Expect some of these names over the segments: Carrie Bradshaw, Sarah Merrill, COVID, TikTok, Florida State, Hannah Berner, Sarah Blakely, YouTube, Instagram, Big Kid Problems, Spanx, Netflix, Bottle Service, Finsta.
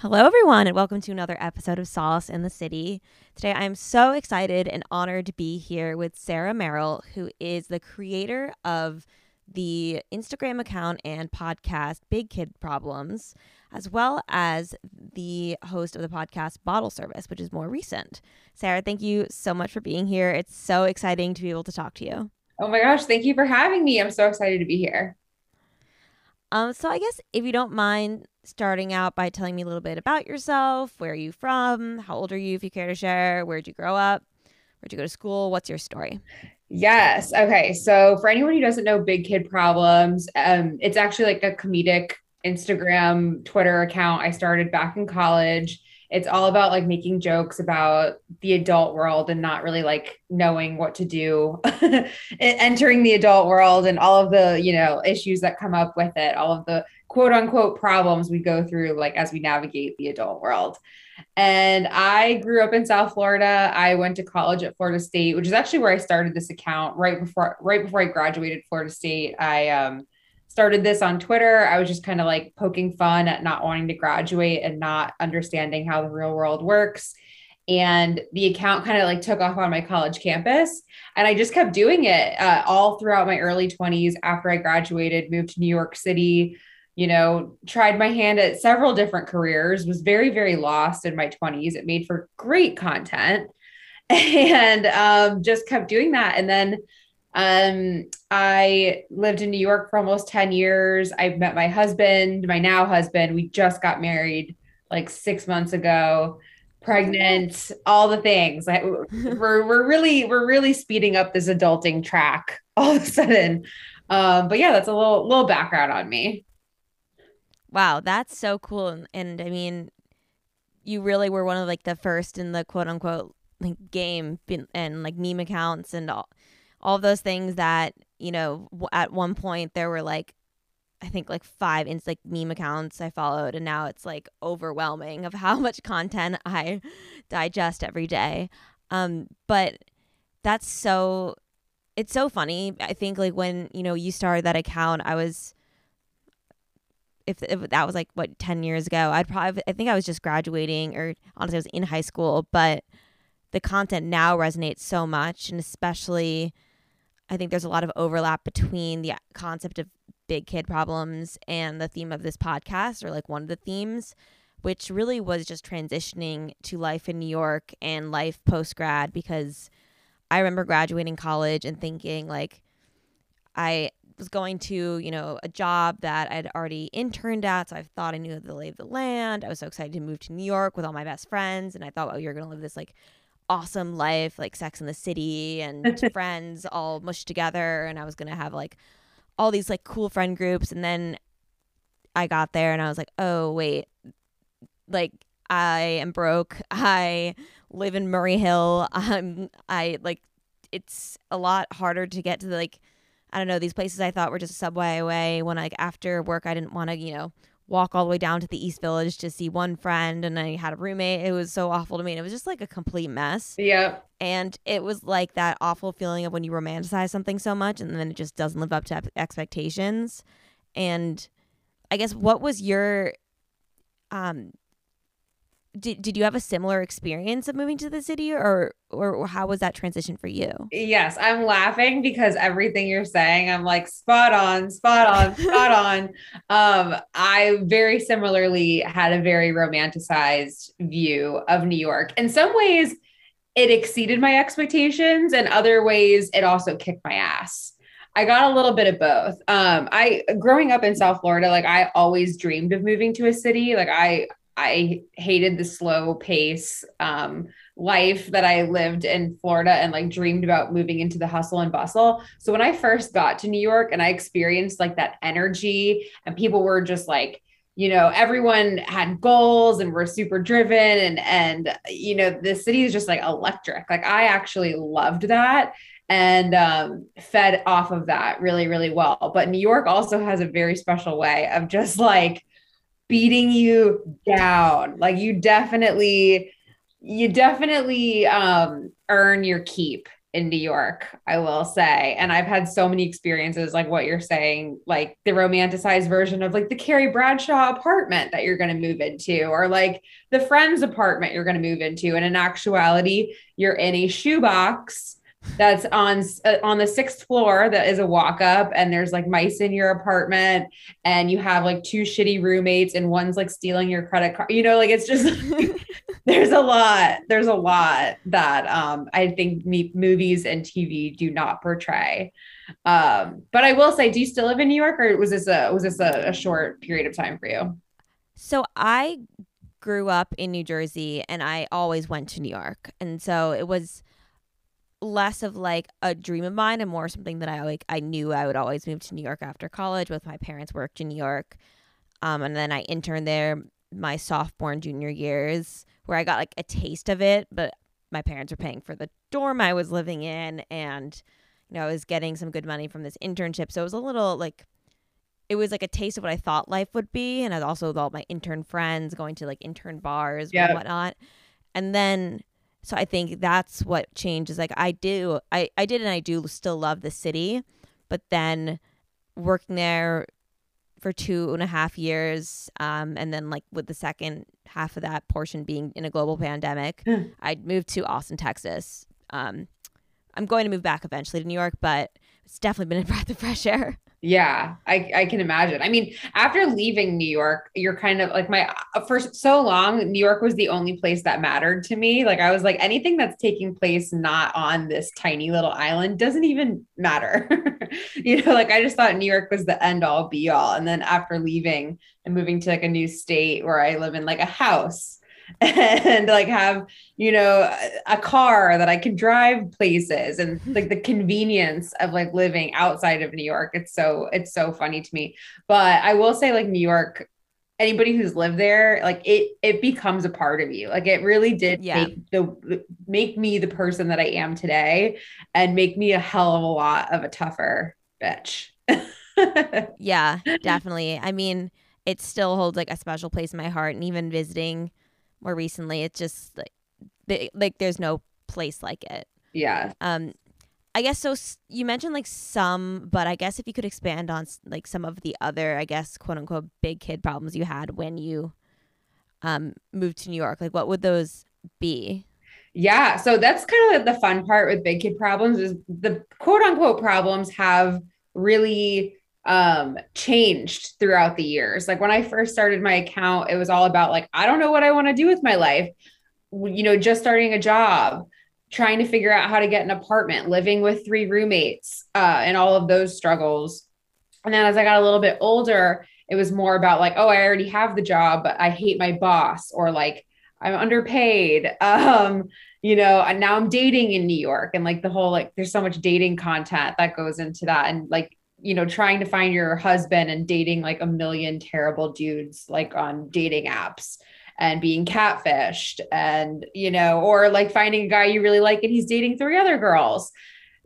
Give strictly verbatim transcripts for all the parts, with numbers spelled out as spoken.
Hello, everyone, and welcome to another episode of Solace in the City. Today, I'm so excited and honored to be here with Sarah Merrill, who is the creator of the Instagram account and podcast Big Kid Problems, as well as the host of the podcast Bottle Service, which is more recent. Sarah, thank you so much for being here. It's so exciting to be able to talk to you. Oh my gosh, thank you for having me. I'm so excited to be here. Um, so I guess if you don't mind starting out by telling me a little bit about yourself, where are you from, how old are you if you care to share, where'd you grow up, where'd you go to school, what's your story? Yes. Okay. So for anyone who doesn't know Big Kid Problems, um, it's actually like a comedic Instagram, Twitter account I started back in college. It's all about like making jokes about the adult world and not really like knowing what to do, entering the adult world and all of the, you know, issues that come up with it, all of the quote unquote problems we go through, like as we navigate the adult world. And I grew up in South Florida. I went to college at Florida State, which is actually where I started this account right before, right before I graduated Florida State. I, um, started this on Twitter. I was just kind of like poking fun at not wanting to graduate and not understanding how the real world works. And the account kind of like took off on my college campus. And I just kept doing it uh, all throughout my early twenties. After I graduated, moved to New York City, you know, tried my hand at several different careers, was very, very lost in my twenties. It made for great content and um, just kept doing that. And then Um, I lived in New York for almost ten years. I met my husband, my now husband. We just got married like six months ago, pregnant, all the things. I, we're, we're really, we're really speeding up this adulting track all of a sudden. Um, but yeah, that's a little, little background on me. Wow. That's so cool. And, and I mean, you really were one of like the first in the quote unquote like game and, and like meme accounts and all. All those things that, you know, at one point there were like, I think like five in- like meme accounts I followed, and now it's like overwhelming of how much content I digest every day. Um, but that's so, it's so funny. I think like when, you know, you started that account, I was, if, if that was like what, ten years ago, I'd probably, I think I was just graduating, or honestly I was in high school, but the content now resonates so much. And especially, I think there's a lot of overlap between the concept of Big Kid Problems and the theme of this podcast, or like one of the themes, which really was just transitioning to life in New York and life post-grad. Because I remember graduating college and thinking like I was going to, you know, a job that I'd already interned at. So I thought I knew the lay of the land. I was so excited to move to New York with all my best friends. And I thought, oh, you're going to live this like awesome life, like Sex in the City and friends all mushed together, and I was gonna have like all these like cool friend groups. And then I got there and I was like, oh wait, like I am broke, I live in Murray Hill, I'm I like it's a lot harder to get to the, like, I don't know, these places I thought were just a subway away, when like after work I didn't want to, you know, walk all the way down to the East Village to see one friend, and I had a roommate. It was so awful to me. And it was just like a complete mess. Yeah. And it was like that awful feeling of when you romanticize something so much and then it just doesn't live up to expectations. And I guess what was your, um, did, did you have a similar experience of moving to the city, or, or how was that transition for you? Yes. I'm laughing because everything you're saying, I'm like spot on, spot on, spot on. Um, I very similarly had a very romanticized view of New York. In some ways it exceeded my expectations, and other ways it also kicked my ass. I got a little bit of both. Um, I, growing up in South Florida, like I always dreamed of moving to a city. Like I, I hated the slow pace um, life that I lived in Florida, and like dreamed about moving into the hustle and bustle. So when I first got to New York and I experienced like that energy, and people were just like you know, everyone had goals and were super driven, and, and, you know, the city is just like electric. Like I actually loved that and, um, fed off of that really, really well. But New York also has a very special way of just like beating you down. Like you definitely, you definitely, um, earn your keep in New York, I will say. And I've had so many experiences like what you're saying, like the romanticized version of like the Carrie Bradshaw apartment that you're going to move into, or like the friend's apartment you're going to move into. And in actuality, you're in a shoebox that's on, uh, on the sixth floor. That is a walk up, and there's like mice in your apartment, and you have like two shitty roommates, and one's like stealing your credit card, you know, like it's just, there's a lot, there's a lot that, um, I think me- movies and T V do not portray. Um, but I will say, do you still live in New York, or was this a, was this a, a short period of time for you? So I grew up in New Jersey, and I always went to New York. And so it was less of like a dream of mine and more something that I like, I knew I would always move to New York after college. Both my parents worked in New York. Um, and then I interned there my sophomore and junior years, where I got like a taste of it, but my parents were paying for the dorm I was living in, and, you know, I was getting some good money from this internship. So it was a little like, it was like a taste of what I thought life would be. And I also with all my intern friends going to like intern bars yeah. and whatnot. And then, so I think that's what changed is like, I do, I, I did and I do still love the city, but then working there for two and a half years. Um, and then like with the second half of that portion being in a global pandemic, mm. I moved to Austin, Texas. Um, I'm going to move back eventually to New York, but it's definitely been a breath of fresh air. Yeah, I, I can imagine. I mean, after leaving New York, you're kind of like my for so long, New York was the only place that mattered to me. Like I was like, anything that's taking place not on this tiny little island doesn't even matter. You know, like I just thought New York was the end all be all. And then after leaving and moving to like a new state where I live in like a house and like have, you know, a car that I can drive places, and like the convenience of like living outside of New York. It's so, it's so funny to me, but I will say like New York, anybody who's lived there, like it, it becomes a part of you. Like it really did yeah. make the, make me the person that I am today, and make me a hell of a lot of a tougher bitch. Yeah, definitely. I mean, it still holds like a special place in my heart, and even visiting more recently, it's just like, they, like there's no place like it. Yeah. Um, I guess so. You mentioned like some, but I guess if you could expand on like some of the other, I guess, quote unquote, big kid problems you had when you um, moved to New York, like what would those be? Yeah. So that's kind of like the fun part with big kid problems is the quote unquote problems have really um, changed throughout the years. Like when I first started my account, it was all about like, I don't know what I want to do with my life. You know, just starting a job, trying to figure out how to get an apartment, living with three roommates, uh, and all of those struggles. And then as I got a little bit older, it was more about like, oh, I already have the job, but I hate my boss, or like I'm underpaid. Um, you know, and now I'm dating in New York, and like the whole, like there's so much dating content that goes into that. And like, you know, trying to find your husband and dating like a million terrible dudes, like on dating apps, and being catfished, and, you know, or like finding a guy you really like and he's dating three other girls,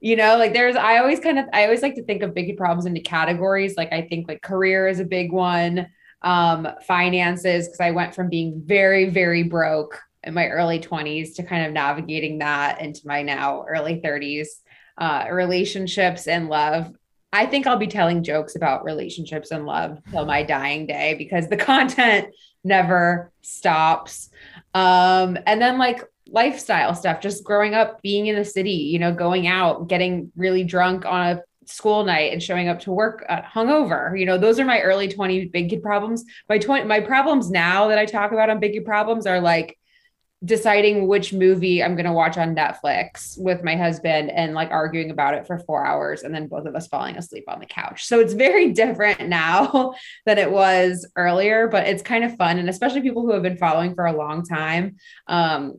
you know, like there's, I always kind of, I always like to think of big kid problems into categories. Like I think like career is a big one, um, finances, cause I went from being very, very broke in my early twenties to kind of navigating that into my now early thirties, uh, relationships and love. I think I'll be telling jokes about relationships and love till my dying day because the content never stops. Um, and then like lifestyle stuff, just growing up, being in the city, you know, going out, getting really drunk on a school night and showing up to work uh, hungover. You know, those are my early twenties big kid problems. My twenty, my problems now that I talk about on big kid problems are like deciding which movie I'm going to watch on Netflix with my husband and like arguing about it for four hours and then both of us falling asleep on the couch. So it's very different now than it was earlier, but it's kind of fun. And especially people who have been following for a long time, um,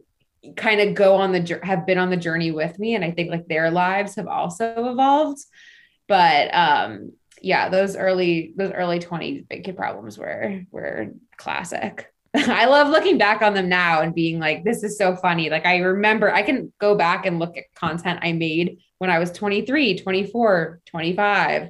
kind of go on the, have been on the journey with me. And I think like their lives have also evolved, but, um, yeah, those early, those early twenties Big Kid Problems were, were classic. I love looking back on them now and being like, this is so funny. Like, I remember I can go back and look at content I made when I was twenty-three, twenty-four, twenty-five.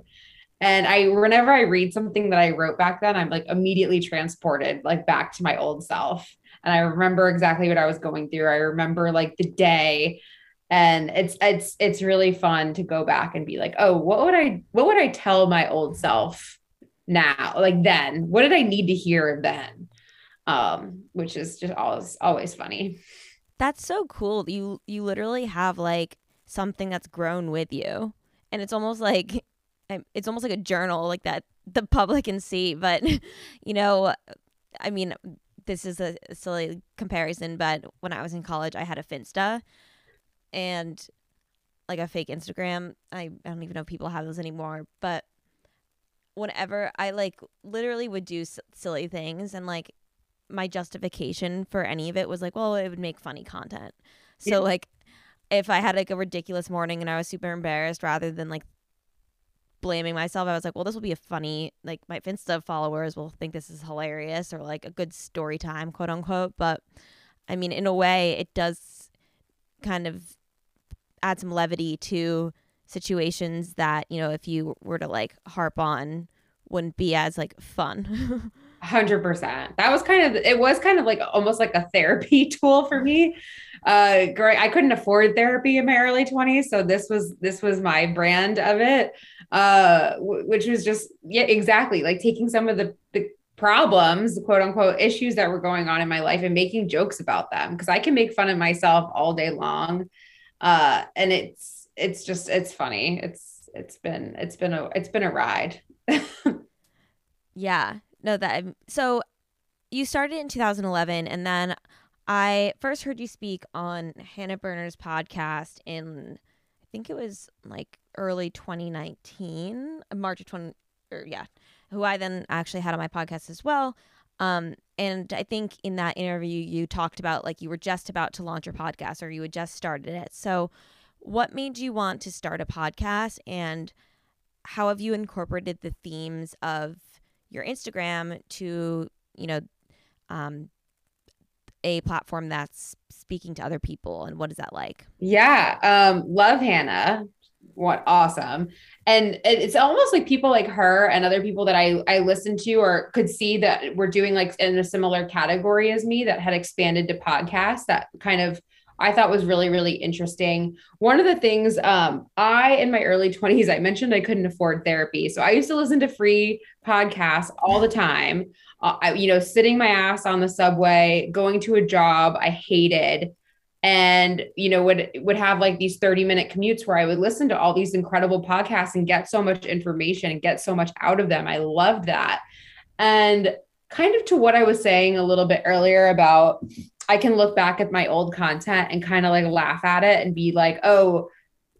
And I, whenever I read something that I wrote back then, I'm like immediately transported like back to my old self. And I remember exactly what I was going through. I remember like the day, and it's, it's, it's really fun to go back and be like, oh, what would I, what would I tell my old self now? Like then, what did I need to hear then? Um, which is just always, always funny. That's so cool. You, you literally have like something that's grown with you, and it's almost like, it's almost like a journal, like that the public can see. But, you know, I mean, this is a silly comparison, but when I was in college, I had a Finsta and like a fake Instagram. I, I don't even know if people have those anymore. But whenever I like literally would do s- silly things, and like my justification for any of it was like, well, it would make funny content. So yeah. Like if I had like a ridiculous morning and I was super embarrassed, rather than like blaming myself, I was like, well, this will be a funny, like my Finsta followers will think this is hilarious, or like a good story time, quote unquote. But I mean, in a way, it does kind of add some levity to situations that, you know, if you were to like harp on, wouldn't be as like fun. one hundred percent. That was kind of, it was kind of like almost like a therapy tool for me. Uh, great. I couldn't afford therapy in my early twenties. So this was, this was my brand of it. Uh, w- which was just, yeah, exactly. Like taking some of the, the problems, quote unquote, issues that were going on in my life and making jokes about them. Cause I can make fun of myself all day long. Uh, and it's, it's just, it's funny. It's, it's been, it's been a, it's been a ride. Yeah. No, that I'm, so you started in two thousand eleven, and then I first heard you speak on Hannah Berner's podcast in, I think it was like early twenty nineteen, March of twenty, or yeah, who I then actually had on my podcast as well. Um, and I think in that interview, you talked about like you were just about to launch your podcast, or you had just started it. So what made you want to start a podcast, and how have you incorporated the themes of your Instagram to, you know, um, a platform that's speaking to other people, and what is that like? Yeah. Um, love Hannah. What awesome. And it's almost like people like her and other people that I, I listened to or could see that were doing like in a similar category as me that had expanded to podcasts, that kind of, I thought was really, really interesting. One of the things, um, I, in my early twenties, I mentioned I couldn't afford therapy. So I used to listen to free podcasts all the time. Uh, I, you know, sitting my ass on the subway, going to a job I hated, and, you know, would, would have like these thirty minute commutes where I would listen to all these incredible podcasts and get so much information and get so much out of them. I loved that. And kind of to what I was saying a little bit earlier about, I can look back at my old content and kind of like laugh at it and be like, oh,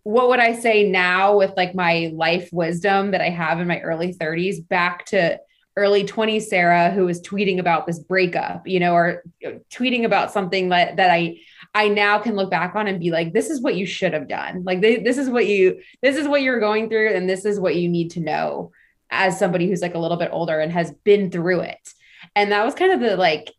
what would I say now with like my life wisdom that I have in my early thirties back to early twenties Sarah, who was tweeting about this breakup, you know, or tweeting about something that, that I, I now can look back on and be like, this is what you should have done. Like, they, this is what you, this is what you're going through. And this is what you need to know as somebody who's like a little bit older and has been through it. And that was kind of the, like,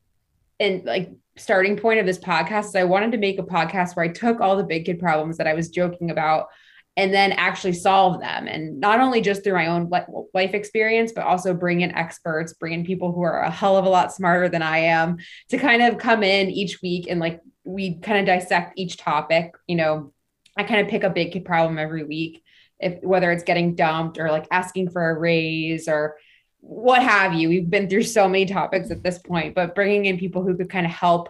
and like, starting point of this podcast is I wanted to make a podcast where I took all the big kid problems that I was joking about and then actually solve them. And not only just through my own life experience, but also bring in experts, bring in people who are a hell of a lot smarter than I am to kind of come in each week. And like, we kind of dissect each topic. You know, I kind of pick a big kid problem every week, if, whether it's getting dumped or like asking for a raise or what have you. We've been through so many topics at this point, but bringing in people who could kind of help,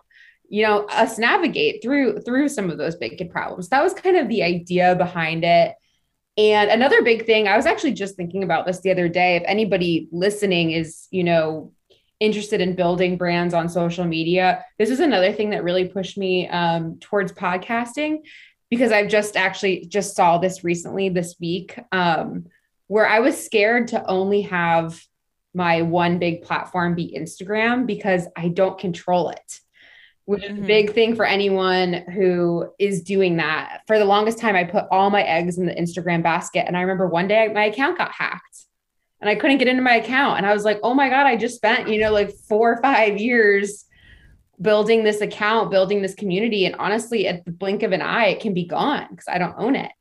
you know, us navigate through, through some of those big kid problems. That was kind of the idea behind it. And another big thing, I was actually just thinking about this the other day. If anybody listening is, you know, interested in building brands on social media, this is another thing that really pushed me um, towards podcasting, because I've just actually just saw this recently this week um, where I was scared to only have my one big platform be Instagram because I don't control it, which mm-hmm. is a big thing for anyone who is doing that. For the longest time, I put all my eggs in the Instagram basket. And I remember one day my account got hacked and I couldn't get into my account. And I was like, oh my God, I just spent, you know, like four or five years building this account, building this community. And honestly, at the blink of an eye, it can be gone because I don't own it.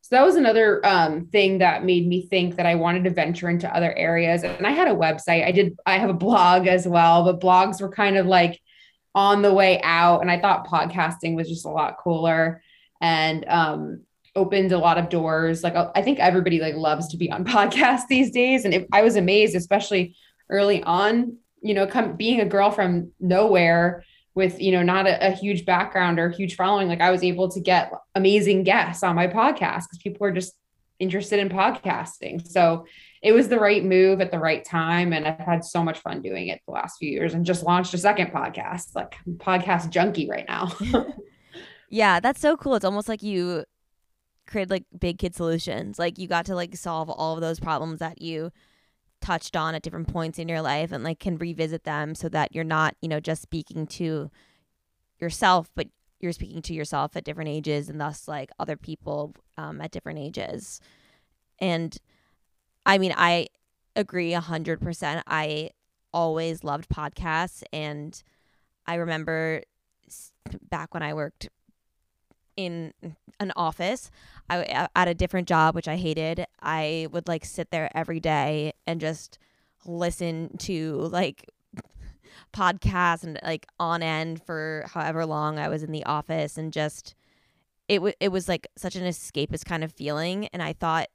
So that was another um, thing that made me think that I wanted to venture into other areas. And I had a website. I did, I have a blog as well, but blogs were kind of like on the way out. And I thought podcasting was just a lot cooler and um, opened a lot of doors. Like, I think everybody like loves to be on podcasts these days. And if, I was amazed, especially early on, you know, come being a girl from nowhere with, you know, not a, a huge background or huge following. Like I was able to get amazing guests on my podcast because people were just interested in podcasting. So it was the right move at the right time. And I've had so much fun doing it the last few years and just launched a second podcast, like I'm podcast junkie right now. Yeah. That's so cool. It's almost like you created like big kid solutions. Like you got to like solve all of those problems that you touched on at different points in your life and like can revisit them so that you're not, you know, just speaking to yourself, but you're speaking to yourself at different ages and thus like other people um, at different ages. And I mean, I agree a hundred percent. I always loved podcasts. And I remember back when I worked in an office, I at a different job, which I hated, I would like sit there every day and just listen to like podcasts and like on end for however long I was in the office. And just, it, w- it was like such an escapist kind of feeling. And I thought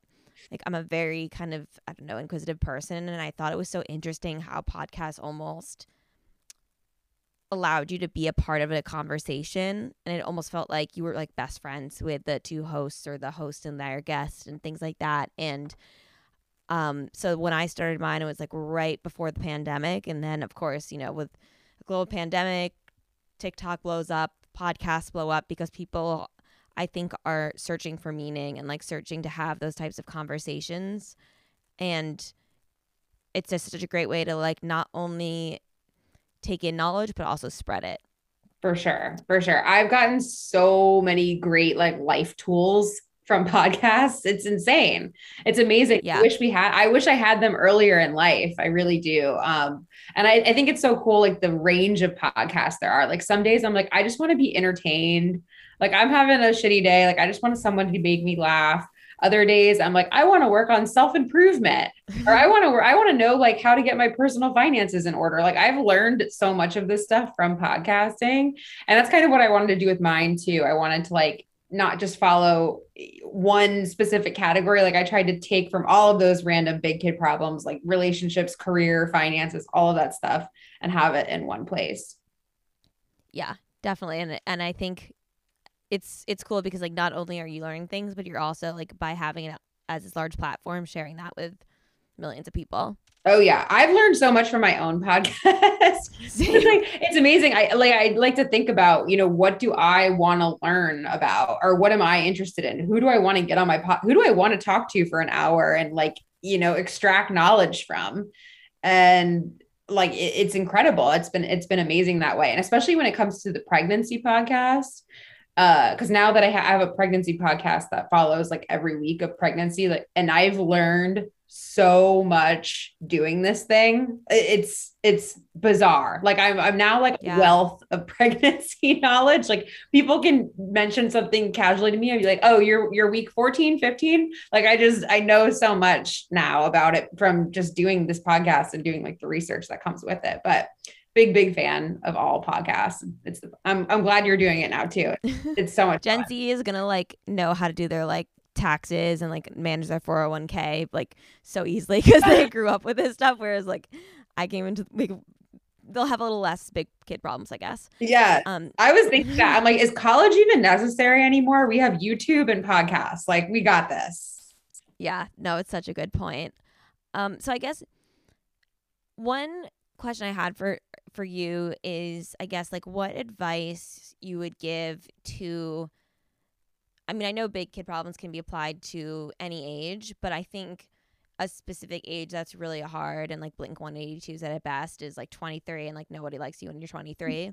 like, I'm a very kind of, I don't know, inquisitive person. And I thought it was so interesting how podcasts almost allowed you to be a part of a conversation, and it almost felt like you were like best friends with the two hosts or the host and their guest and things like that. And um so when I started mine, it was like right before the pandemic, and then of course, you know, with the global pandemic, TikTok blows up, podcasts blow up, because people I think are searching for meaning and like searching to have those types of conversations. And it's just such a great way to like not only take in knowledge, but also spread it. For sure. For sure. I've gotten so many great like life tools from podcasts. It's insane. It's amazing. Yeah. I wish we had, I wish I had them earlier in life. I really do. Um, and I, I think it's so cool. Like the range of podcasts there are. Like some days I'm like, I just want to be entertained. Like I'm having a shitty day. Like I just want someone to make me laugh. Other days I'm like, I want to work on self-improvement, or I want to, I want to know like how to get my personal finances in order. Like I've learned so much of this stuff from podcasting, and that's kind of what I wanted to do with mine too. I wanted to like, not just follow one specific category. Like I tried to take from all of those random big kid problems, like relationships, career, finances, all of that stuff, and have it in one place. Yeah, definitely. And, and I think it's it's cool because like not only are you learning things, but you're also like by having it as this large platform, sharing that with millions of people. Oh yeah, I've learned so much from my own podcast. It's, like, it's amazing. I like I like to think about, you know, what do I want to learn about, or what am I interested in? Who do I want to get on my pod? Who do I want to talk to for an hour and like, you know, extract knowledge from? And like it, it's incredible. It's been it's been amazing that way, and especially when it comes to the pregnancy podcast. Uh, because now that I, ha- I have a pregnancy podcast that follows like every week of pregnancy, like, and I've learned so much doing this thing. It's, it's bizarre. Like I'm, I'm now like yeah. wealth of pregnancy knowledge. Like people can mention something casually to me. I'd be like, oh, you're, you're week fourteen, fifteen. Like I just, I know so much now about it from just doing this podcast and doing like the research that comes with it. But Big, big fan of all podcasts. It's I'm I'm glad you're doing it now too. It's so much Gen fun. Z is gonna like know how to do their like taxes and like manage their four oh one k like so easily because they grew up with this stuff. Whereas like I came into like they'll have a little less big kid problems, I guess. Yeah. Um, I was thinking that I'm like, is college even necessary anymore? We have YouTube and podcasts. Like we got this. Yeah. No, it's such a good point. Um. So I guess one question I had for for you is, I guess, like what advice you would give to, I mean, I know big kid problems can be applied to any age, but I think a specific age that's really hard and like Blink one eighty-two's at best is like twenty-three, and like nobody likes you when you're twenty-three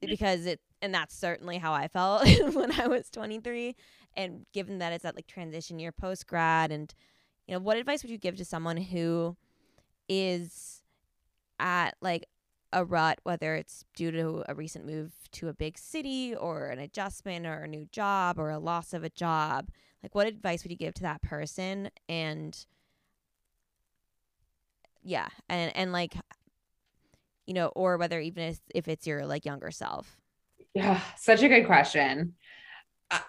because it, and that's certainly how I felt when I was twenty-three. And given that it's that like transition year post grad, and you know, what advice would you give to someone who is at like a rut, whether it's due to a recent move to a big city or an adjustment or a new job or a loss of a job? Like, what advice would you give to that person? And yeah, and and like, you know, or whether even if, if it's your like younger self. Yeah, such a good question.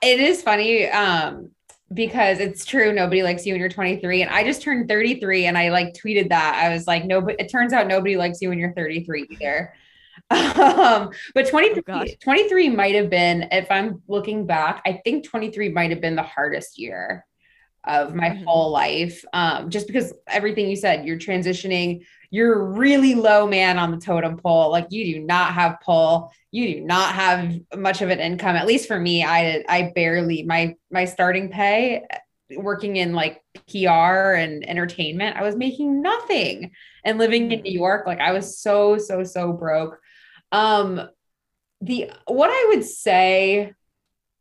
It is funny um, because it's true. Nobody likes you when you're twenty-three, and I just turned thirty-three, and I like tweeted that. I was like, no, but it turns out nobody likes you when you're thirty-three either. Um, but twenty-three, oh, twenty-three might have been, if I'm looking back, I think twenty-three might have been the hardest year of my mm-hmm. whole life. Um, just because everything you said, you're transitioning, you're really low man on the totem pole. Like, you do not have pull. You do not have much of an income. At least for me, I, I barely, my, my starting pay working in like P R and entertainment, I was making nothing and living in New York. Like, I was so, so, so broke. Um, the, what I would say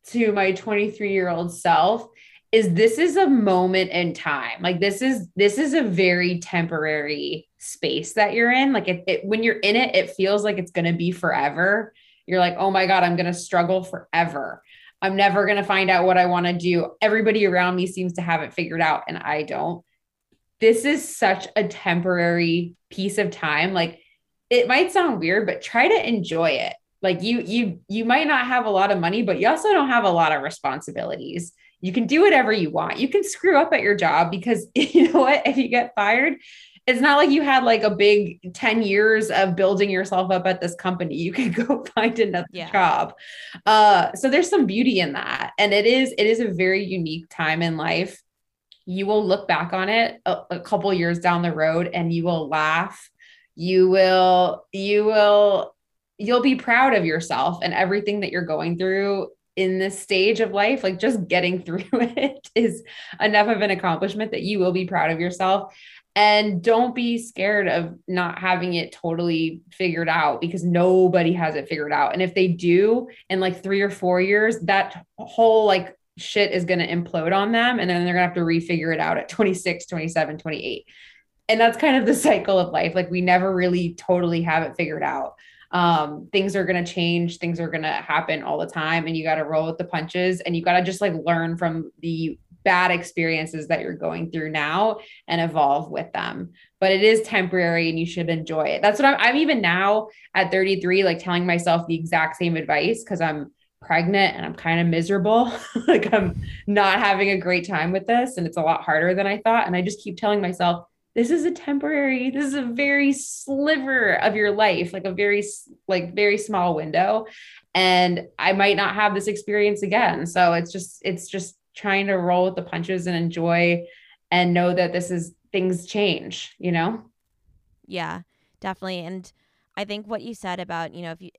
to my twenty-three year old self is this is a moment in time. Like, this is, this is a very temporary space that you're in. Like, it, it, when you're in it, it feels like it's going to be forever. You're like, oh my God, I'm going to struggle forever. I'm never going to find out what I want to do. Everybody around me seems to have it figured out, and I don't. This is such a temporary piece of time. Like, it might sound weird, but try to enjoy it. Like, you, you, you might not have a lot of money, but you also don't have a lot of responsibilities. You can do whatever you want. You can screw up at your job, because you know what, if you get fired, it's not like you had like a big ten years of building yourself up at this company. You can go find another yeah. job. Uh, so there's some beauty in that. And it is, it is a very unique time in life. You will look back on it a, a couple years down the road, and you will laugh. You will, you will, you'll be proud of yourself and everything that you're going through in this stage of life. Like, just getting through it is enough of an accomplishment that you will be proud of yourself. And don't be scared of not having it totally figured out, because nobody has it figured out. And if they do, in like three or four years, that whole like shit is going to implode on them. And then they're gonna have to refigure it out at twenty-six, twenty-seven, twenty-eight. And that's kind of the cycle of life. Like, we never really totally have it figured out. Um, things are going to change. Things are going to happen all the time. And you got to roll with the punches, and you got to just like learn from the bad experiences that you're going through now and evolve with them. But it is temporary, and you should enjoy it. That's what I'm, I'm even now at thirty-three, like telling myself the exact same advice, because I'm pregnant and I'm kind of miserable. Like, I'm not having a great time with this, and it's a lot harder than I thought. And I just keep telling myself, this is a temporary, this is a very sliver of your life, like a very, like very small window. And I might not have this experience again. So it's just, it's just trying to roll with the punches and enjoy, and know that this is, things change, you know? Yeah, definitely. And I think what you said about, you know, if you,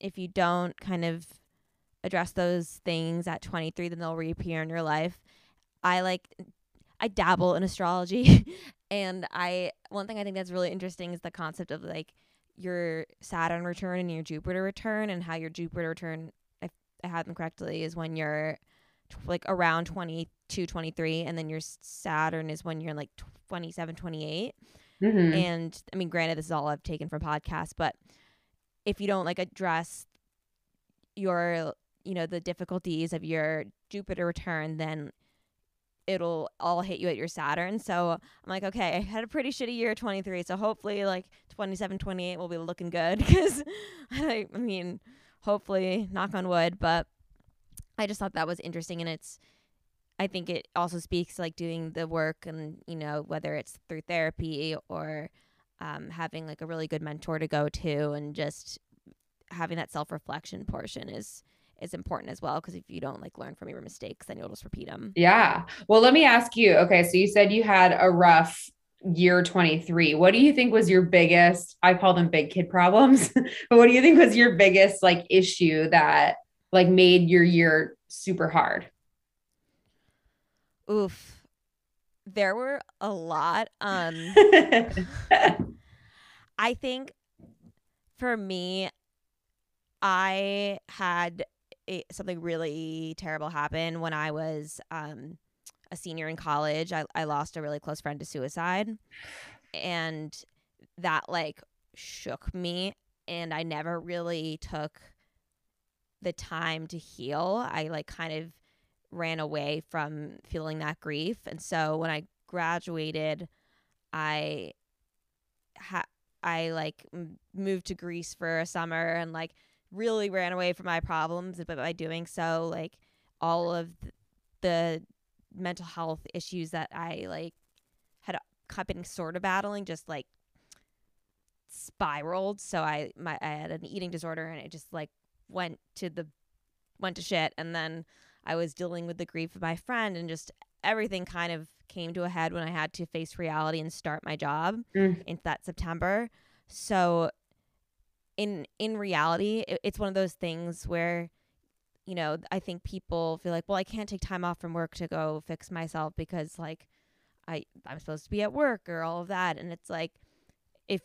if you don't kind of address those things at twenty-three, then they'll reappear in your life. I like, I dabble in astrology. And I, one thing I think that's really interesting is the concept of like your Saturn return and your Jupiter return, and how your Jupiter return, if I had them correctly, is when you're t- like around twenty-two, twenty-three, and then your Saturn is when you're like twenty-seven, twenty-eight. Mm-hmm. And I mean, granted, this is all I've taken from podcasts, but if you don't like address your, you know, the difficulties of your Jupiter return, then it'll all hit you at your Saturn. So I'm like, okay, I had a pretty shitty year at twenty-three. So hopefully like twenty-seven, twenty-eight will be looking good. Cause I, I mean, hopefully, knock on wood, but I just thought that was interesting. And it's, I think it also speaks like doing the work, and, you know, whether it's through therapy or um, having like a really good mentor to go to, and just having that self-reflection portion is, is important as well. Cause if you don't like learn from your mistakes, then you'll just repeat them. Yeah. Well, let me ask you. Okay. So you said you had a rough year twenty-three. What do you think was your biggest, I call them big kid problems, but what do you think was your biggest like issue that like made your year super hard? Oof. There were a lot. Um, I think for me, I had A, something really terrible happened when I was um a senior in college, I, I lost a really close friend to suicide, and that like shook me, and I never really took the time to heal. I like kind of ran away from feeling that grief. And so when I graduated, I ha- I like m- moved to Greece for a summer and like really ran away from my problems. But by doing so, like all of th- the mental health issues that I like had been sort of battling just like spiraled. So I my I had an eating disorder, and it just like went to the went to shit. And then I was dealing with the grief of my friend, and just everything kind of came to a head when I had to face reality and start my job mm. in that September. So in in reality, it, it's one of those things where, you know, I think people feel like, well, I can't take time off from work to go fix myself because like I I'm supposed to be at work or all of that. And it's like, if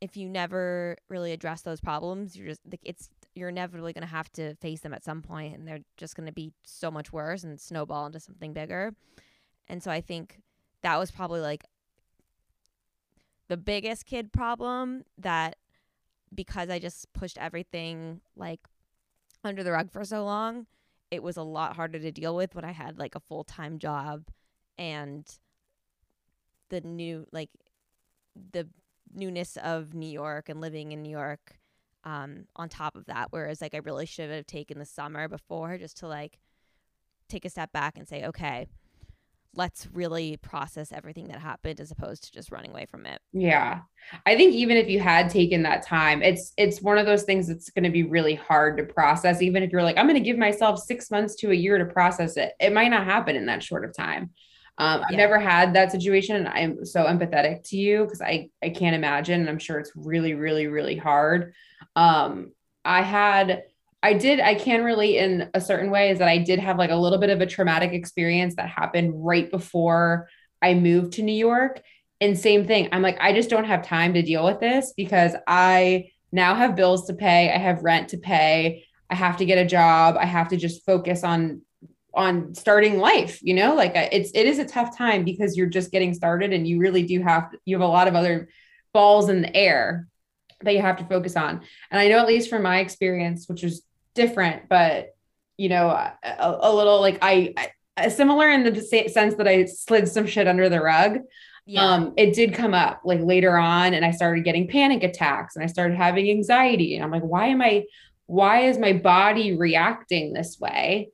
if you never really address those problems, you're just like it's you're inevitably going to have to face them at some point, and they're just going to be so much worse and snowball into something bigger. And so I think that was probably like the biggest kid problem, that because I just pushed everything like under the rug for so long, it was a lot harder to deal with when I had like a full-time job and the new like the newness of New York and living in New York um, on top of that. Whereas like I really should have taken the summer before just to like take a step back and say, okay, let's really process everything that happened as opposed to just running away from it. Yeah. I think even if you had taken that time, it's, it's one of those things that's going to be really hard to process. Even if you're like, I'm going to give myself six months to a year to process it, it might not happen in that short of time. Um, I've yeah. never had that situation, and I'm so empathetic to you, cause I, I can't imagine. And I'm sure it's really, really, really hard. Um, I had, I did, I can relate in a certain way, is that I did have like a little bit of a traumatic experience that happened right before I moved to New York. And same thing. I'm like, I just don't have time to deal with this because I now have bills to pay. I have rent to pay. I have to get a job. I have to just focus on, on starting life, you know, like it's, it is a tough time because you're just getting started, and you really do have, you have a lot of other balls in the air that you have to focus on. And I know, at least from my experience, which is different, but you know, a, a little like I, I similar in the sense that I slid some shit under the rug. Yeah. Um, it did come up like later on, and I started getting panic attacks, and I started having anxiety, and I'm like, why am I, why is my body reacting this way?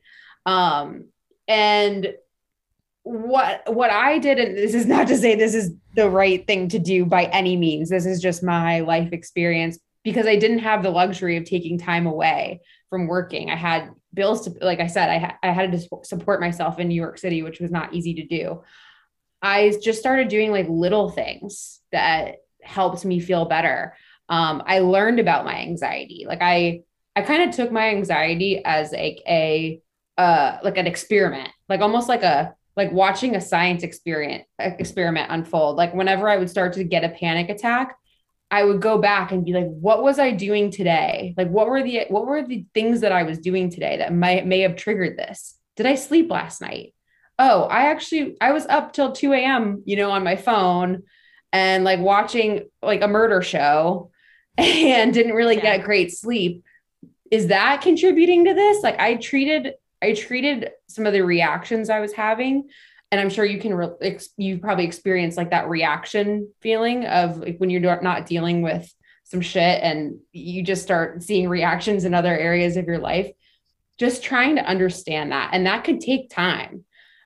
Um, and what, what I did, and this is not to say this is the right thing to do by any means. This is just my life experience, because I didn't have the luxury of taking time away from working. I had bills to, like I said, I, ha- I had to support myself in New York City, which was not easy to do. I just started doing like little things that helped me feel better. Um, I learned about my anxiety. Like I, I kind of took my anxiety as like a, uh, like an experiment, like almost like a, like watching a science experiment experiment unfold. Like whenever I would start to get a panic attack, I would go back and be like, what was I doing today? Like, what were the, what were the things that I was doing today that might, may have triggered this? Did I sleep last night? Oh, I actually, I was up till two a.m., you know, on my phone and like watching like a murder show and didn't really yeah. get great sleep. Is that contributing to this? Like I treated, I treated some of the reactions I was having. And I'm sure you can, re- ex- you probably experienced like that reaction feeling of like when you're not dealing with some shit and you just start seeing reactions in other areas of your life, just trying to understand that. And that could take time.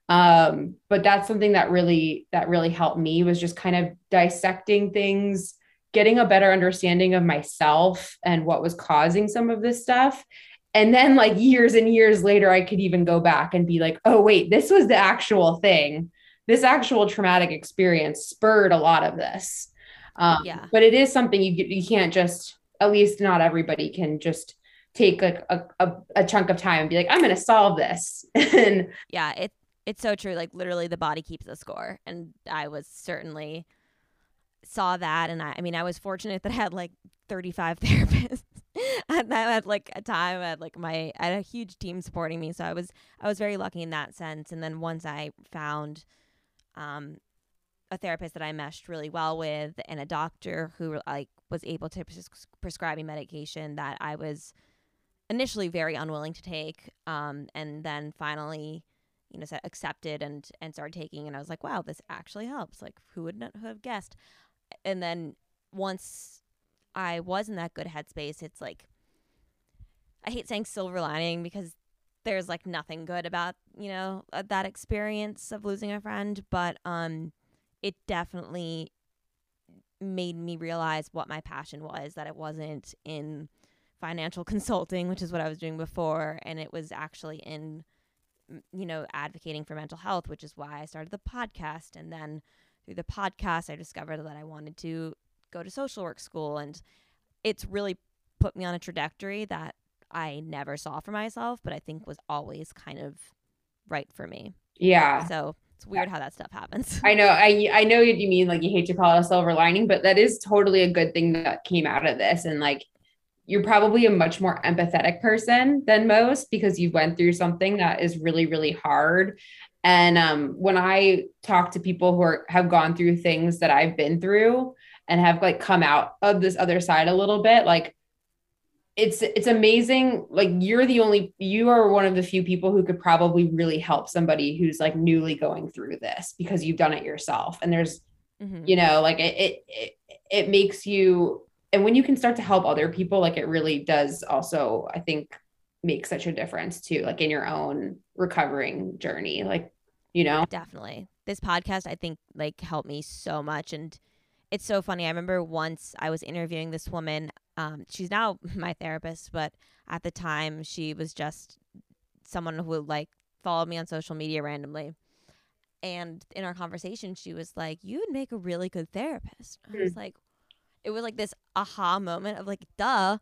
Um, but that's something that really, that really helped me, was just kind of dissecting things, getting a better understanding of myself and what was causing some of this stuff. And then like years and years later, I could even go back and be like, oh, wait, this was the actual thing. This actual traumatic experience spurred a lot of this. Um, yeah. But it is something you you can't just, at least not everybody can just take like a, a, a chunk of time and be like, I'm going to solve this. And yeah, it it's so true. Like literally the body keeps a score. And I was certainly saw that. And I, I mean, I was fortunate that I had like thirty-five therapists at time, I had like a time, I had like my, I had a huge team supporting me. So I was, I was very lucky in that sense. And then once I found um, a therapist that I meshed really well with, and a doctor who like was able to pres- prescribe me medication that I was initially very unwilling to take. Um, and then finally, you know, accepted and, and started taking. And I was like, wow, this actually helps. Like, who would not have guessed? And then once I was in that good headspace, it's like, I hate saying silver lining because there's like nothing good about, you know, that experience of losing a friend, but um, it definitely made me realize what my passion was, that it wasn't in financial consulting, which is what I was doing before, and it was actually in, you know, advocating for mental health, which is why I started the podcast. And then through the podcast, I discovered that I wanted to go to social work school, and it's really put me on a trajectory that I never saw for myself, but I think was always kind of right for me. Yeah. So it's weird yeah. how that stuff happens. I know. I I know you mean, like, you hate to call it a silver lining, but that is totally a good thing that came out of this. And like, you're probably a much more empathetic person than most because you went through something that is really, really hard. And um, when I talk to people who are, have gone through things that I've been through and have like come out of this other side a little bit, like it's, it's amazing. Like you're the only, you are one of the few people who could probably really help somebody who's like newly going through this because you've done it yourself. And there's, mm-hmm. you know, like it, it, it, it makes you, and when you can start to help other people, like it really does also, I think, make such a difference too, like in your own recovering journey, like, you know, definitely this podcast, I think, like helped me so much. And it's so funny. I remember once I was interviewing this woman, um, she's now my therapist, but at the time she was just someone who like followed me on social media randomly. And in our conversation, she was like, you would make a really good therapist. I was like, it was like this aha moment of like, duh,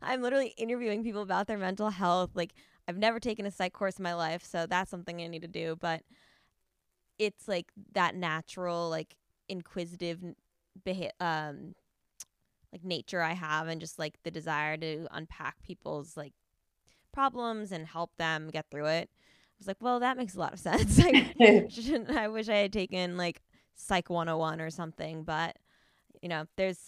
I'm literally interviewing people about their mental health. Like I've never taken a psych course in my life. So that's something I need to do. But it's like that natural, like inquisitive beha- um, like nature I have, and just like the desire to unpack people's like problems and help them get through it. I was like, well, that makes a lot of sense. I, shouldn't, I wish I had taken like Psych one oh one or something, but you know, there's,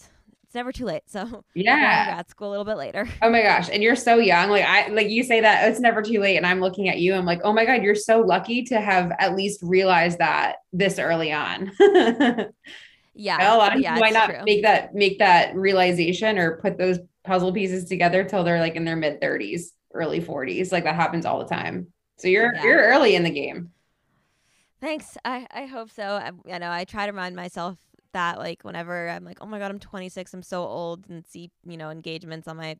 it's never too late. So yeah, grad school a little bit later. Oh my gosh. And you're so young. Like I, like you say that it's never too late. And I'm looking at you. I'm like, oh my God, you're so lucky to have at least realized that this early on. Yeah. Well, a lot of yeah, people might not true. make that, make that realization or put those puzzle pieces together till they're like in their mid thirties, early forties. Like that happens all the time. So you're, yeah. you're early in the game. Thanks. I, I hope so. I, you know, I try to remind myself that like whenever I'm like, oh my God, I'm twenty-six, I'm so old, and see, you know, engagements on my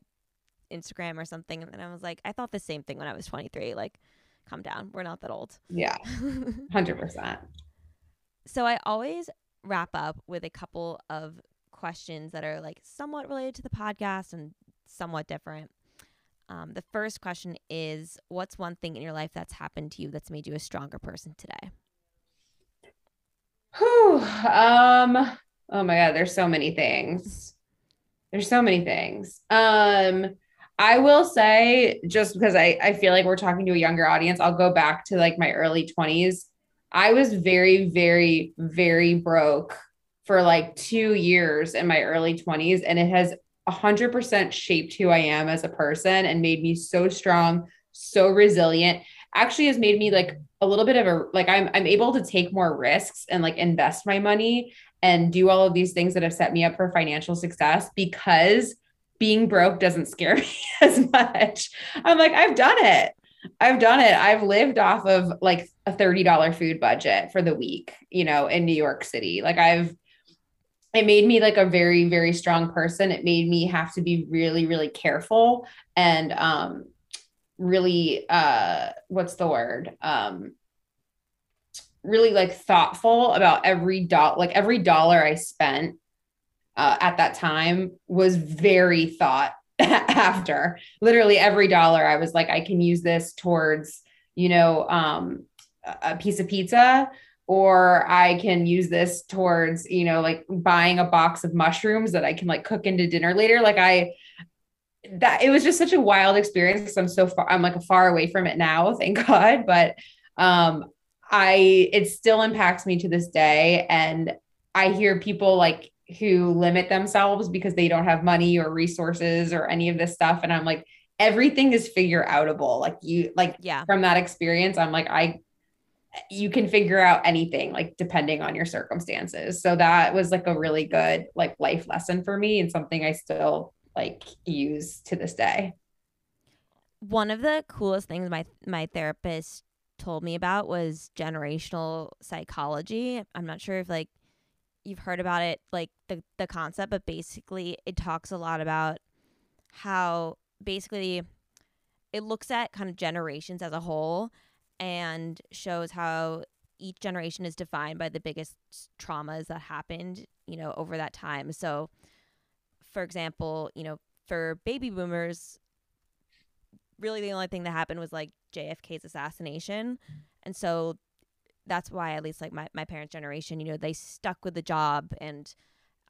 Instagram or something. And then I was like, I thought the same thing when I was twenty-three, like calm down. We're not that old. Yeah. one hundred percent. So I always wrap up with a couple of questions that are like somewhat related to the podcast and somewhat different. Um, the first question is, what's one thing in your life that's happened to you that's made you a stronger person today? Whew. Um, oh my God, there's so many things. There's so many things. Um, I will say, just because I, I feel like we're talking to a younger audience, I'll go back to like my early twenties. I was very, very, very broke for like two years in my early twenties. And it has a hundred percent shaped who I am as a person and made me so strong, so resilient. Actually has made me like a little bit of a, like I'm, I'm able to take more risks and like invest my money and do all of these things that have set me up for financial success, because being broke doesn't scare me as much. I'm like, I've done it. I've done it. I've lived off of like a thirty dollars food budget for the week, you know, in New York City. Like I've, it made me like a very, very strong person. It made me have to be really, really careful and, um, really, uh, what's the word? Um, really like thoughtful about every dollar, like every dollar I spent, uh, at that time was very thought after. Literally every dollar I was like, I can use this towards, you know, um, a piece of pizza, or I can use this towards, you know, like buying a box of mushrooms that I can like cook into dinner later. Like I, that it was just such a wild experience. I'm so far, I'm like far away from it now, thank God. But um, I, it still impacts me to this day. And I hear people like who limit themselves because they don't have money or resources or any of this stuff. And I'm like, everything is figure outable. Like you, like yeah. from that experience, I'm like, I, you can figure out anything, like depending on your circumstances. So that was like a really good, like life lesson for me and something I still like use to this day. One of the coolest things my, my therapist told me about was generational psychology. I'm not sure if like you've heard about it, like the, the concept, but basically it talks a lot about how basically it looks at kind of generations as a whole and shows how each generation is defined by the biggest traumas that happened, you know, over that time. So for example, you know, for baby boomers, really the only thing that happened was like J F K's assassination. And so that's why at least like my, my parents' generation, you know, they stuck with the job and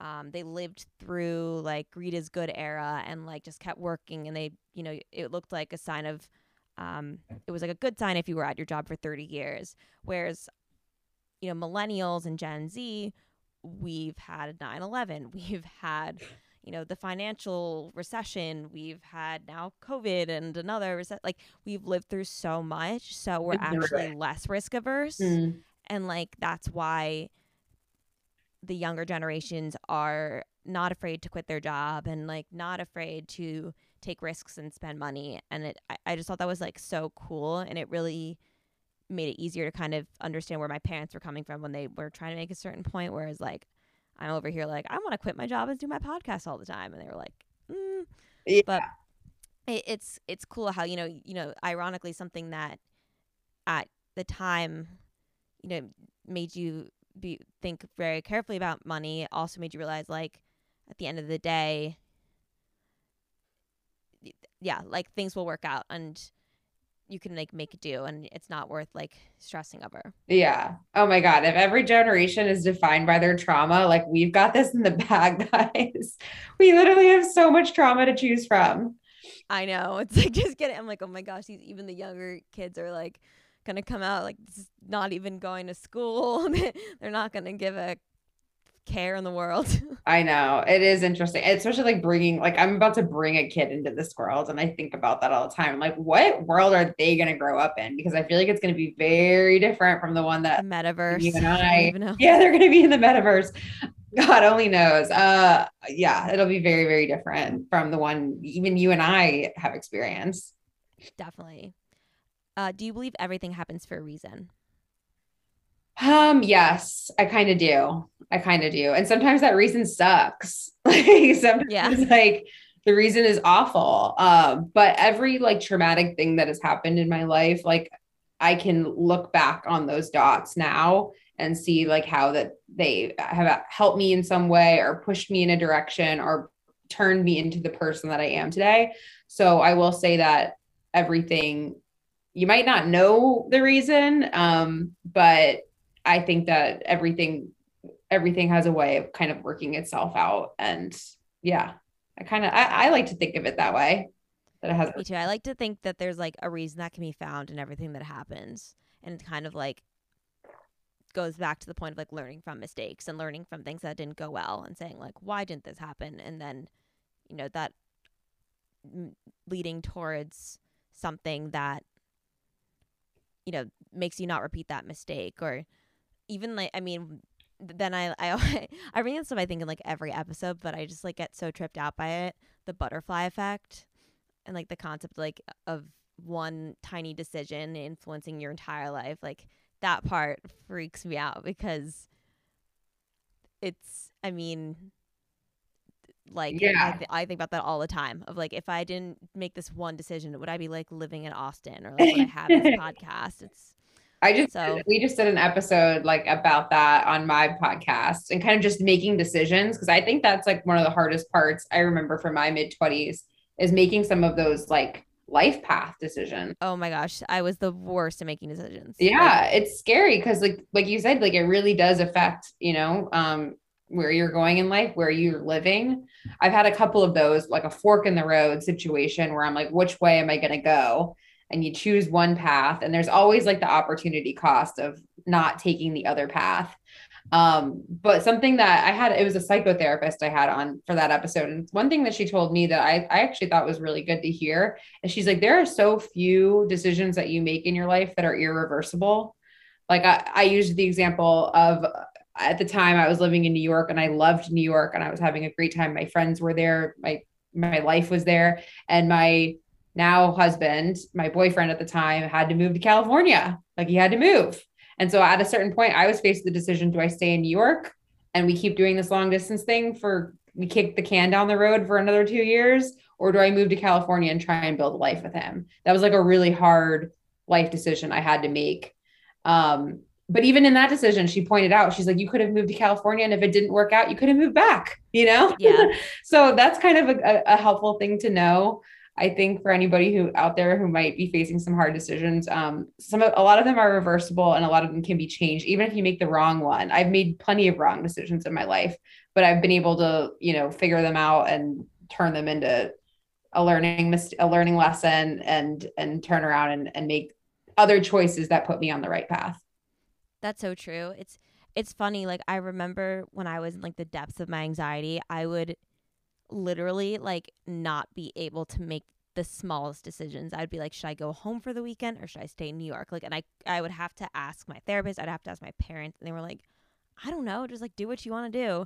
um, they lived through like greed is good era and like just kept working. And they, you know, it looked like a sign of, um, it was like a good sign if you were at your job for thirty years. Whereas, you know, millennials and Gen Z, we've had nine eleven, we've had, you know, the financial recession, we've had now COVID and another recession. Like we've lived through so much. So we're actually less risk averse. Mm. And like, that's why the younger generations are not afraid to quit their job and like not afraid to take risks and spend money. And it, I, I just thought that was like so cool. And it really made it easier to kind of understand where my parents were coming from when they were trying to make a certain point. Whereas like, I'm over here like, I want to quit my job and do my podcast all the time. And they were like, mm. yeah. But it, it's, it's cool how, you know, you know, ironically something that at the time, you know, made you be think very carefully about money also made you realize like at the end of the day, yeah, like things will work out and you can like make it do and it's not worth like stressing over. Yeah. Oh my God. If every generation is defined by their trauma, like we've got this in the bag, guys. We literally have so much trauma to choose from. I know. It's like, just get it. I'm like, oh my gosh, these, even the younger kids are like going to come out like this is not even going to school. They're not going to give a care in the world. I know. It is interesting. Especially like bringing, like I'm about to bring a kid into this world. And I think about that all the time. I'm like, what world are they going to grow up in? Because I feel like it's going to be very different from the one that the metaverse. You and I, I yeah, they're going to be in the metaverse. God only knows. Uh, yeah, it'll be very, very different from the one even you and I have experienced. Definitely. Uh, do you believe everything happens for a reason? Um, yes, I kind of do. I kind of do. And sometimes that reason sucks. Like sometimes yeah. like the reason is awful. Um, but every like traumatic thing that has happened in my life, like I can look back on those dots now and see like how that they have helped me in some way or pushed me in a direction or turned me into the person that I am today. So I will say that everything, you might not know the reason, um, but I think that everything, everything has a way of kind of working itself out. And yeah, I kind of, I, I like to think of it that way. That it has. Me too. I like to think that there's like a reason that can be found in everything that happens. And it kind of like goes back to the point of like learning from mistakes and learning from things that didn't go well and saying like, why didn't this happen? And then, you know, that leading towards something that, you know, makes you not repeat that mistake. Or even like, I mean, then I, I, I bring this up, I think in like every episode, but I just like get so tripped out by it. The butterfly effect and like the concept like of one tiny decision influencing your entire life. Like that part freaks me out because it's, I mean, like, yeah. I, th- I think about that all the time of like, if I didn't make this one decision, would I be like living in Austin or like what I have in this podcast? It's, I just, so. we just did an episode like about that on my podcast and kind of just making decisions. Cause I think that's like one of the hardest parts I remember from my mid twenties is making some of those like life path decisions. Oh my gosh. I was the worst at making decisions. Yeah. Like, it's scary. Cause like, like you said, like it really does affect, you know, um, where you're going in life, where you're living. I've had a couple of those, like a fork in the road situation where I'm like, which way am I going to go? And you choose one path. And there's always like the opportunity cost of not taking the other path. Um, but something that I had, it was a psychotherapist I had on for that episode. And one thing that she told me that I, I actually thought was really good to hear is she's like, there are so few decisions that you make in your life that are irreversible. Like I, I used the example of, at the time I was living in New York and I loved New York and I was having a great time. My friends were there. My, my life was there. And my now husband, my boyfriend at the time, had to move to California. Like he had to move. And so at a certain point I was faced with the decision, do I stay in New York and we keep doing this long distance thing for, we kick the can down the road for another two years, or do I move to California and try and build a life with him? That was like a really hard life decision I had to make. Um, but even in that decision, she pointed out, she's like, you could have moved to California and if it didn't work out, you could have moved back, you know? Yeah. So that's kind of a, a helpful thing to know, I think, for anybody who out there who might be facing some hard decisions. Um, some of, a lot of them are reversible and a lot of them can be changed, even if you make the wrong one. I've made plenty of wrong decisions in my life, but I've been able to, you know, figure them out and turn them into a learning, a learning lesson and, and turn around and, and make other choices that put me on the right path. That's so true. It's, it's funny. Like I remember when I was in like the depths of my anxiety, I would literally like not be able to make the smallest decisions. I'd be like, should I go home for the weekend or should I stay in New York? Like, and I, I would have to ask my therapist. I'd have to ask my parents. And they were like, I don't know, just like do what you want to do.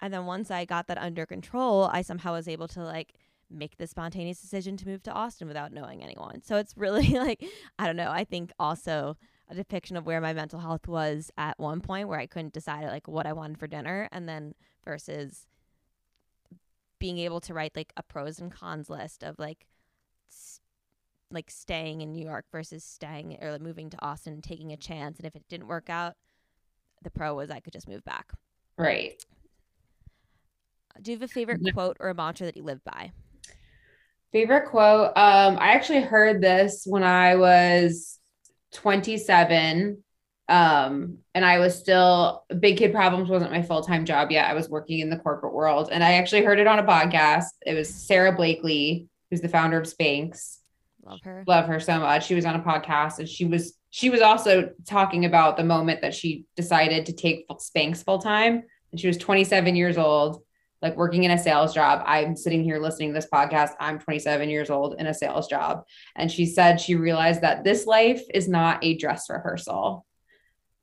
And then once I got that under control, I somehow was able to like make the spontaneous decision to move to Austin without knowing anyone. So it's really like, I don't know. I think also a depiction of where my mental health was at one point where I couldn't decide like what I wanted for dinner, and then versus being able to write like a pros and cons list of like s- like staying in New York versus staying or like, moving to Austin and taking a chance. And if it didn't work out, the pro was I could just move back. Right. Do you have a favorite yeah. quote or a mantra that you live by? Favorite quote? Um, I actually heard this when I was twenty-seven. Um, and I was still, Big Kid Problems wasn't my full-time job yet. I was working in the corporate world, and I actually heard it on a podcast. It was Sarah Blakely, who's the founder of Spanx. Love her. Love her so much. She was on a podcast and she was, she was also talking about the moment that she decided to take Spanx full-time, and she was twenty-seven years old, like working in a sales job. I'm sitting here listening to this podcast. I'm twenty-seven years old in a sales job. And she said, she realized that this life is not a dress rehearsal.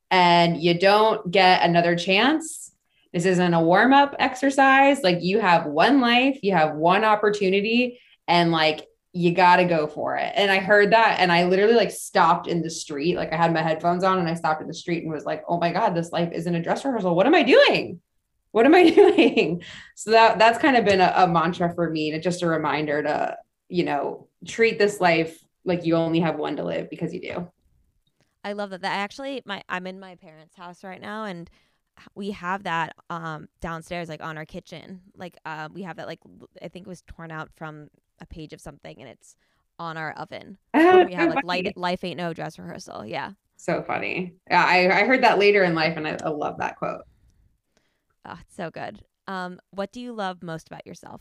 And you don't get another chance. This isn't a warm-up exercise. Like you have one life, you have one opportunity, and like you got to go for it. And I heard that and I literally like stopped in the street. Like I had my headphones on and I stopped in the street and was like, oh my God, this life isn't a dress rehearsal. What am I doing? What am I doing? So that that's kind of been a, a mantra for me, to just a reminder to, you know, treat this life like you only have one to live, because you do. I love that. That actually, my I'm in my parents' house right now, and we have that um, downstairs, like on our kitchen. Like uh, we have that, like I think it was torn out from a page of something, and it's on our oven. Oh, we have like light, life ain't no dress rehearsal. Yeah, so funny. Yeah, I I heard that later in life, and I, I love that quote. Oh, it's so good. Um, what do you love most about yourself?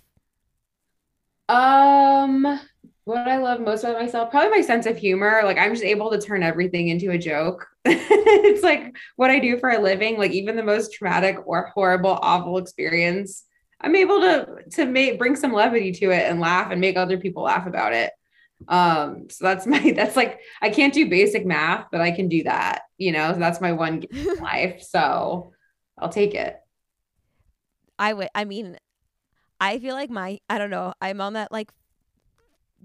Um. What I love most about myself, probably my sense of humor. Like I'm just able to turn everything into a joke. It's like what I do for a living. Like even the most traumatic or horrible, awful experience, I'm able to, to make, bring some levity to it and laugh and make other people laugh about it. Um, so that's my, that's like, I can't do basic math, but I can do that, you know, so that's my one gift in life. So I'll take it. I would, I mean, I feel like my, I don't know, I'm on that like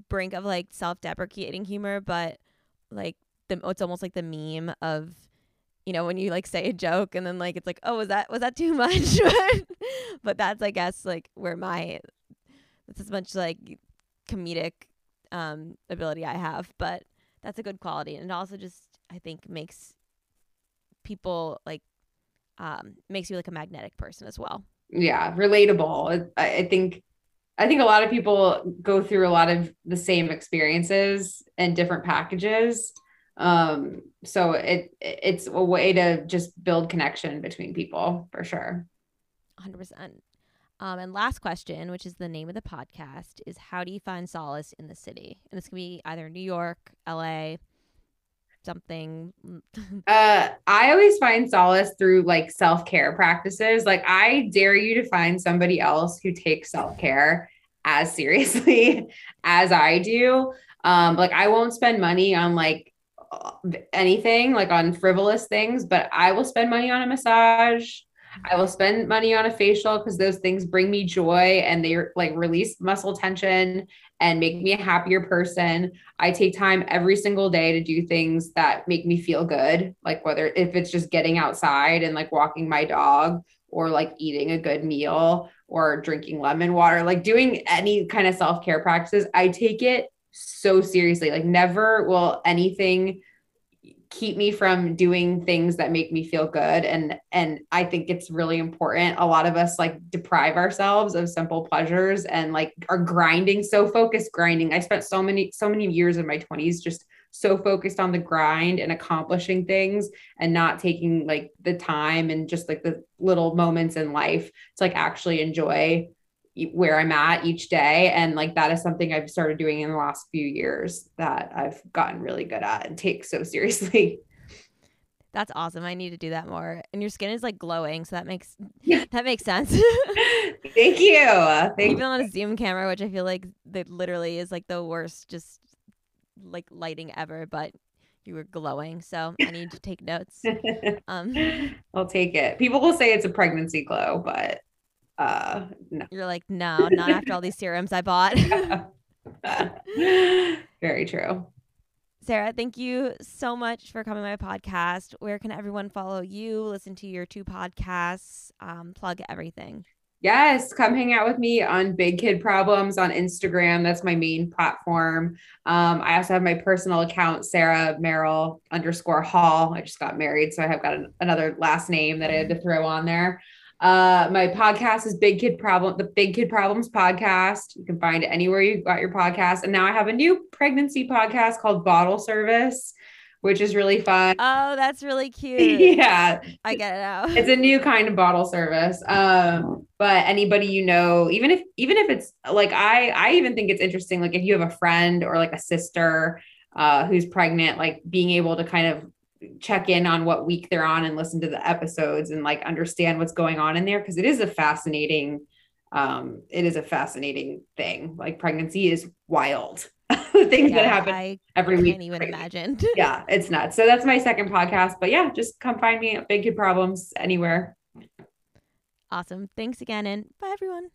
brink of like self-deprecating humor, but like the, it's almost like the meme of, you know, when you like say a joke and then like it's like, oh, was that was that too much? But that's, I guess, like where my, that's as much like comedic um ability I have, but that's a good quality. And it also just, I think, makes people like um makes you like a magnetic person as well. Yeah, relatable. I, I think I think a lot of people go through a lot of the same experiences and different packages. Um, so it, it's a way to just build connection between people for sure. one hundred percent. Um, and last question, which is the name of the podcast, is how do you find solace in the city? And this can be either New York, L A, something. uh, I always find solace through like self-care practices. Like I dare you to find somebody else who takes self-care as seriously as I do. Um, like I won't spend money on like anything, like on frivolous things, but I will spend money on a massage. I will spend money on a facial because those things bring me joy and they like release muscle tension and make me a happier person. I take time every single day to do things that make me feel good. Like whether if it's just getting outside and like walking my dog or like eating a good meal or drinking lemon water, like doing any kind of self-care practices, I take it so seriously. Like never will anything keep me from doing things that make me feel good. And, and I think it's really important. A lot of us like deprive ourselves of simple pleasures and like are grinding. So focused grinding. I spent so many, so many years in my twenties, just so focused on the grind and accomplishing things and not taking like the time and just like the little moments in life to like actually enjoy where I'm at each day. And like, that is something I've started doing in the last few years that I've gotten really good at and take so seriously. That's awesome. I need to do that more. And your skin is like glowing. So that makes, yeah. that makes sense. Thank you. Thank Even you. On a Zoom camera, which I feel like that literally is like the worst, just like lighting ever, but you were glowing. So I need to take notes. Um, I'll take it. People will say it's a pregnancy glow, but Uh, no. You're like, no, not after all these serums I bought. Very true. Sarah, thank you so much for coming to my podcast. Where can everyone follow you, listen to your two podcasts, um, plug everything? Yes. Come hang out with me on Big Kid Problems on Instagram. That's my main platform. Um, I also have my personal account, Sarah Merrill underscore Hall. I just got married, so I have got an, another last name that I had to throw on there. Uh, my podcast is Big Kid Problem, the Big Kid Problems podcast. You can find it anywhere you got your podcast. And now I have a new pregnancy podcast called Bottle Service, which is really fun. Oh, that's really cute. Yeah. I get it now. It's a new kind of bottle service. Um, but anybody, you know, even if, even if it's like, I, I even think it's interesting. Like if you have a friend or like a sister, uh, who's pregnant, like being able to kind of check in on what week they're on and listen to the episodes and like understand what's going on in there. Cause it is a fascinating, um, it is a fascinating thing. Like pregnancy is wild. The things yeah, that happen I every can't week. Can't even imagine. Yeah. It's nuts. So that's my second podcast, but yeah, just come find me at Big Kid Problems anywhere. Awesome. Thanks again. And bye everyone.